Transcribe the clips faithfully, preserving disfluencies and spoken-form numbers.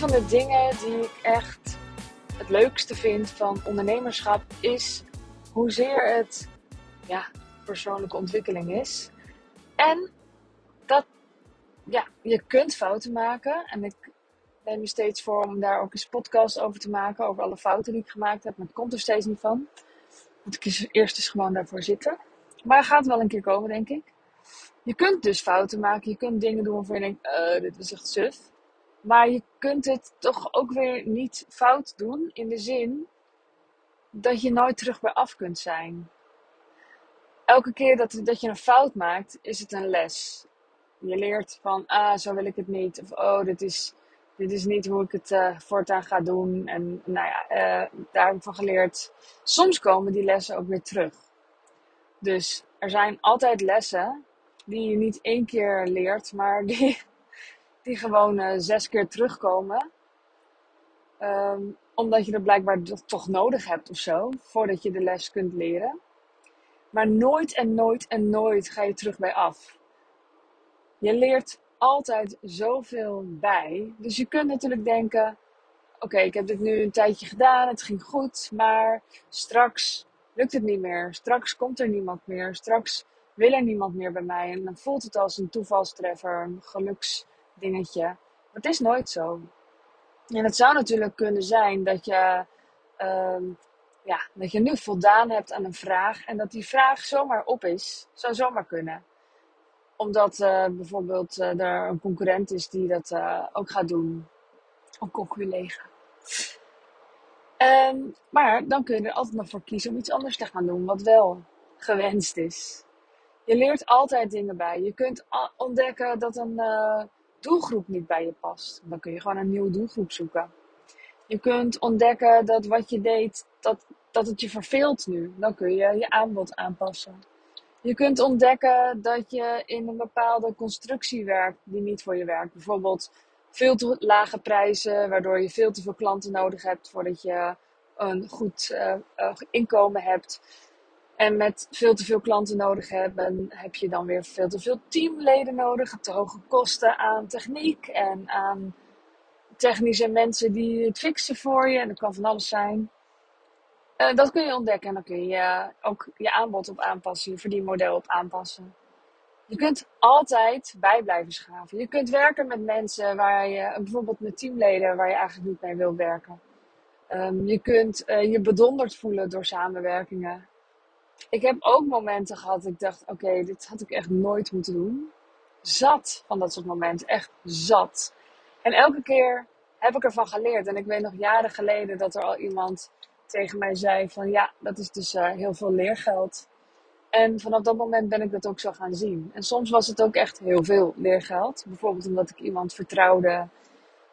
van de dingen die ik echt het leukste vind van ondernemerschap is hoezeer het ja, persoonlijke ontwikkeling is. En dat ja, je kunt fouten maken. En ik neem me steeds voor om daar ook eens podcast over te maken. Over alle fouten die ik gemaakt heb. Maar het komt er steeds niet van. Want ik kies eerst eens gewoon daarvoor zitten. Maar dat gaat wel een keer komen, denk ik. Je kunt dus fouten maken. Je kunt dingen doen waarvan je denkt, uh, dit was echt suf. Maar je kunt het toch ook weer niet fout doen. In de zin dat je nooit terug bij af kunt zijn. Elke keer dat, dat je een fout maakt, is het een les. Je leert van, ah, zo wil ik het niet. Of, oh, dit is, dit is niet hoe ik het uh, voortaan ga doen. En nou ja, uh, daar heb ik van geleerd. Soms komen die lessen ook weer terug. Dus er zijn altijd lessen die je niet één keer leert, maar die, die gewoon uh, zes keer terugkomen. Um, omdat je er blijkbaar toch nodig hebt of zo, voordat je de les kunt leren. Maar nooit en nooit en nooit ga je terug bij af. Je leert altijd zoveel bij. Dus je kunt natuurlijk denken, oké, okay, ik heb dit nu een tijdje gedaan, het ging goed, maar straks lukt het niet meer. Straks komt er niemand meer. Straks wil er niemand meer bij mij. En dan voelt het als een toevalstreffer, een geluksdingetje. Maar het is nooit zo. En het zou natuurlijk kunnen zijn dat je... Uh, Ja, dat je nu voldaan hebt aan een vraag en dat die vraag zomaar op is, zou zomaar kunnen. Omdat uh, bijvoorbeeld uh, er een concurrent is die dat uh, ook gaat doen. Een conculega. Um, maar dan kun je er altijd nog voor kiezen om iets anders te gaan doen, wat wel gewenst is. Je leert altijd dingen bij. Je kunt a- ontdekken dat een uh, doelgroep niet bij je past. Dan kun je gewoon een nieuwe doelgroep zoeken. Je kunt ontdekken dat wat je deed, dat, dat het je verveelt nu. Dan kun je je aanbod aanpassen. Je kunt ontdekken dat je in een bepaalde constructie werkt die niet voor je werkt. Bijvoorbeeld veel te lage prijzen, waardoor je veel te veel klanten nodig hebt voordat je een goed uh, uh, inkomen hebt. En met veel te veel klanten nodig hebben, heb je dan weer veel te veel teamleden nodig. Te hoge kosten aan techniek en aan... technische mensen die het fixen voor je. En dat kan van alles zijn. Uh, dat kun je ontdekken. En dan kun je uh, ook je aanbod op aanpassen. Je verdienmodel op aanpassen. Je kunt altijd bij blijven schaven. Je kunt werken met mensen waar je... bijvoorbeeld met teamleden waar je eigenlijk niet mee wil werken. Um, je kunt uh, je bedonderd voelen door samenwerkingen. Ik heb ook momenten gehad dat ik dacht... Oké, okay, dit had ik echt nooit moeten doen. Zat van dat soort momenten. Echt zat. En elke keer heb ik ervan geleerd. En ik weet nog jaren geleden dat er al iemand tegen mij zei van... ja, dat is dus uh, heel veel leergeld. En vanaf dat moment ben ik dat ook zo gaan zien. En soms was het ook echt heel veel leergeld. Bijvoorbeeld omdat ik iemand vertrouwde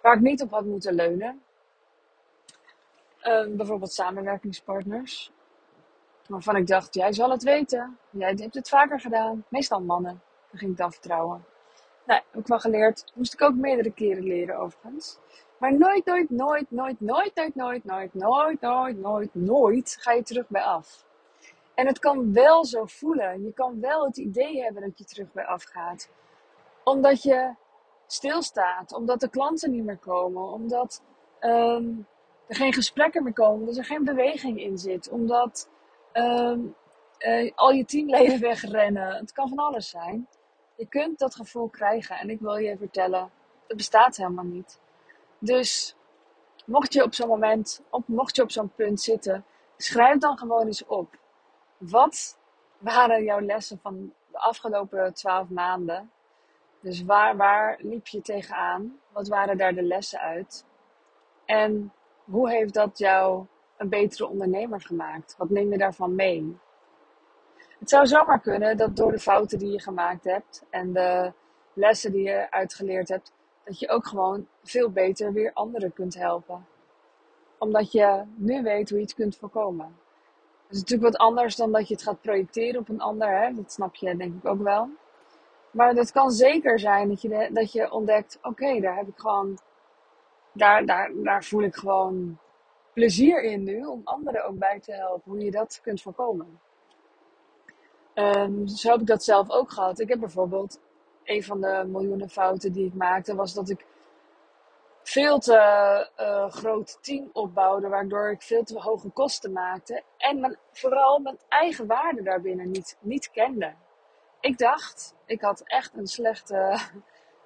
waar ik niet op had moeten leunen. Uh, bijvoorbeeld samenwerkingspartners. Waarvan ik dacht, jij zal het weten. Jij hebt het vaker gedaan. Meestal mannen. Daar ging ik dan vertrouwen. Nou, heb ik wel geleerd. Moest ik ook meerdere keren leren overigens. Maar nooit, nooit, nooit, nooit, nooit, nooit, nooit, nooit, nooit, nooit, nooit, nooit ga je terug bij af. En het kan wel zo voelen. Je kan wel het idee hebben dat je terug bij af gaat. Omdat je stilstaat. Omdat de klanten niet meer komen. Omdat um, er geen gesprekken meer komen. Omdat er geen beweging in zit. Omdat um, uh, al je teamleden wegrennen. Het kan van alles zijn. Je kunt dat gevoel krijgen. En ik wil je vertellen, het bestaat helemaal niet. Dus mocht je op zo'n moment, op, mocht je op zo'n punt zitten, schrijf dan gewoon eens op. Wat waren jouw lessen van de afgelopen twaalf maanden? Dus waar, waar liep je tegenaan? Wat waren daar de lessen uit? En hoe heeft dat jou een betere ondernemer gemaakt? Wat neem je daarvan mee? Het zou zomaar kunnen dat door de fouten die je gemaakt hebt en de lessen die je uitgeleerd hebt, dat je ook gewoon veel beter weer anderen kunt helpen. Omdat je nu weet hoe je het kunt voorkomen. Dat is natuurlijk wat anders dan dat je het gaat projecteren op een ander, hè? Dat snap je denk ik ook wel. Maar dat kan zeker zijn dat je, dat je ontdekt, oké, okay, daar heb ik gewoon, daar, daar, daar voel ik gewoon plezier in nu om anderen ook bij te helpen, hoe je dat kunt voorkomen. Um, zo heb ik dat zelf ook gehad. Ik heb bijvoorbeeld, een van de miljoenen fouten die ik maakte, was dat ik veel te uh, groot team opbouwde, waardoor ik veel te hoge kosten maakte. En mijn, vooral mijn eigen waarde daarbinnen niet, niet kende. Ik dacht, ik had echt een slechte,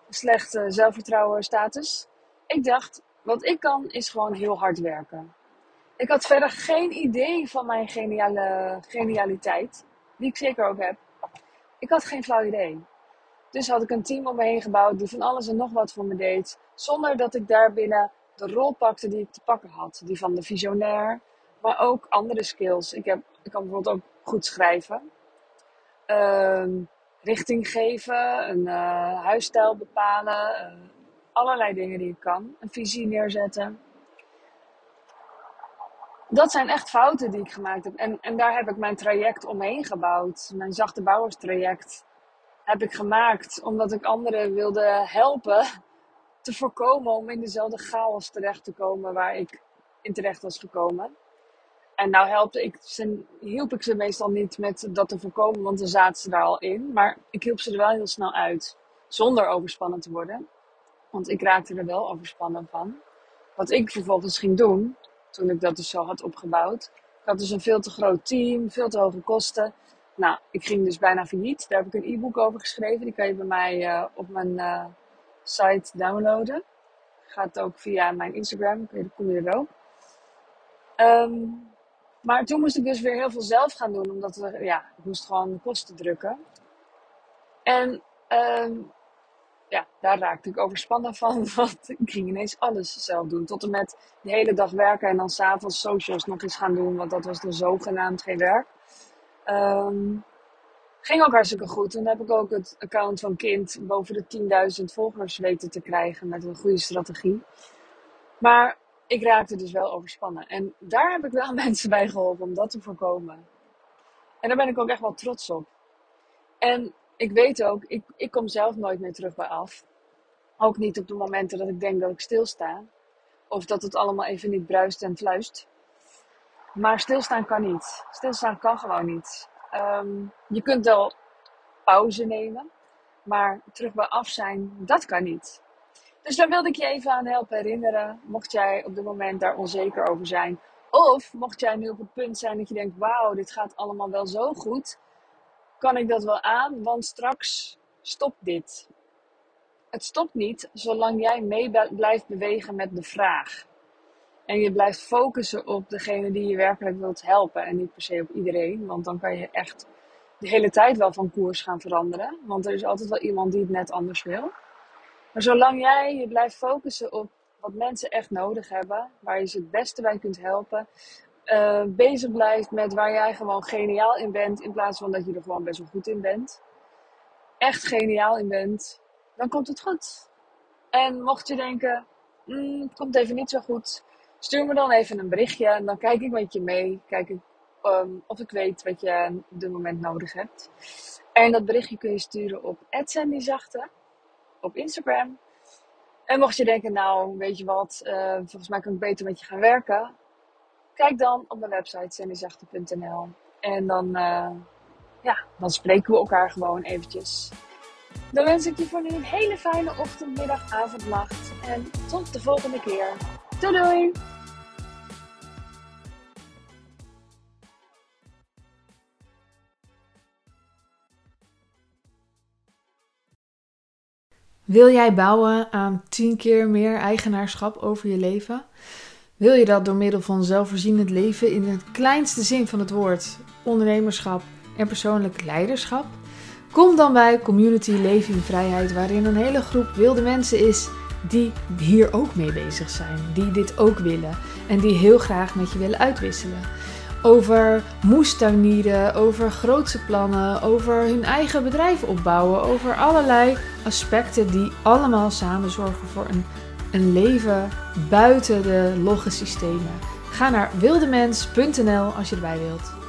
slechte zelfvertrouwen status. Ik dacht, wat ik kan is gewoon heel hard werken. Ik had verder geen idee van mijn geniale, genialiteit, die ik zeker ook heb. Ik had geen flauw idee. Dus had ik een team om me heen gebouwd die van alles en nog wat voor me deed. Zonder dat ik daarbinnen de rol pakte die ik te pakken had. Die van de visionair, maar ook andere skills. Ik, heb, ik kan bijvoorbeeld ook goed schrijven. Uh, richting geven, een uh, huisstijl bepalen. Uh, allerlei dingen die ik kan. Een visie neerzetten. Dat zijn echt fouten die ik gemaakt heb. En, en daar heb ik mijn traject omheen gebouwd. Mijn zachte bouwerstraject heb ik gemaakt omdat ik anderen wilde helpen te voorkomen om in dezelfde chaos terecht te komen waar ik in terecht was gekomen. En nou helpte ik ze, hielp ik ze meestal niet met dat te voorkomen, want dan zaten ze daar al in. Maar ik hielp ze er wel heel snel uit, zonder overspannen te worden. Want ik raakte er wel overspannen van. Wat ik vervolgens ging doen, toen ik dat dus zo had opgebouwd. Ik had dus een veel te groot team, veel te hoge kosten. Nou, ik ging dus bijna failliet. Daar heb ik een e-book over geschreven. Die kan je bij mij uh, op mijn uh, site downloaden. Gaat ook via mijn Instagram. Dan kom je er ook. Um, maar toen moest ik dus weer heel veel zelf gaan doen. Omdat er, ja, ik moest gewoon de kosten drukken. En um, ja, daar raakte ik overspannen van. Want ik ging ineens alles zelf doen. Tot en met de hele dag werken. En dan 's avonds socials nog eens gaan doen. Want dat was dan zogenaamd geen werk. Um, ging ook hartstikke goed. Toen heb ik ook het account van Kind boven de tienduizend volgers weten te krijgen met een goede strategie. Maar ik raakte dus wel overspannen. En daar heb ik wel mensen bij geholpen om dat te voorkomen. En daar ben ik ook echt wel trots op. En ik weet ook, ik, ik kom zelf nooit meer terug bij af. Ook niet op de momenten dat ik denk dat ik stilsta. Of dat het allemaal even niet bruist en fluist. Maar stilstaan kan niet. Stilstaan kan gewoon niet. Um, je kunt wel pauze nemen, maar terug bij af zijn, dat kan niet. Dus daar wilde ik je even aan helpen herinneren, mocht jij op dit moment daar onzeker over zijn. Of mocht jij nu op het punt zijn dat je denkt, wauw, dit gaat allemaal wel zo goed. Kan ik dat wel aan, want straks stopt dit. Het stopt niet zolang jij mee blijft bewegen met de vraag. En je blijft focussen op degene die je werkelijk wilt helpen. En niet per se op iedereen. Want dan kan je echt de hele tijd wel van koers gaan veranderen. Want er is altijd wel iemand die het net anders wil. Maar zolang jij je blijft focussen op wat mensen echt nodig hebben. Waar je ze het beste bij kunt helpen. Uh, bezig blijft met waar jij gewoon geniaal in bent. In plaats van dat je er gewoon best wel goed in bent. Echt geniaal in bent. Dan komt het goed. En mocht je denken, mm, het komt even niet zo goed. Stuur me dan even een berichtje en dan kijk ik met je mee. Kijk ik um, of ik weet wat je op dit moment nodig hebt. En dat berichtje kun je sturen op AdSandy Zachte. Op Instagram. En mocht je denken, nou weet je wat, uh, volgens mij kan ik beter met je gaan werken. Kijk dan op mijn website zenzachter punt n l. En dan, uh, ja, dan spreken we elkaar gewoon eventjes. Dan wens ik je voor nu een hele fijne ochtend, middag, avond, nacht. En tot de volgende keer. Doei doei! Wil jij bouwen aan tien keer meer eigenaarschap over je leven? Wil je dat door middel van zelfvoorzienend leven in het kleinste zin van het woord, ondernemerschap en persoonlijk leiderschap? Kom dan bij Community Leven in Vrijheid, waarin een hele groep wilde mensen is die hier ook mee bezig zijn, die dit ook willen en die heel graag met je willen uitwisselen. Over moestuinieren, over grootse plannen, over hun eigen bedrijf opbouwen, over allerlei aspecten die allemaal samen zorgen voor een, een leven buiten de logge systemen. Ga naar wildemens punt n l als je erbij wilt.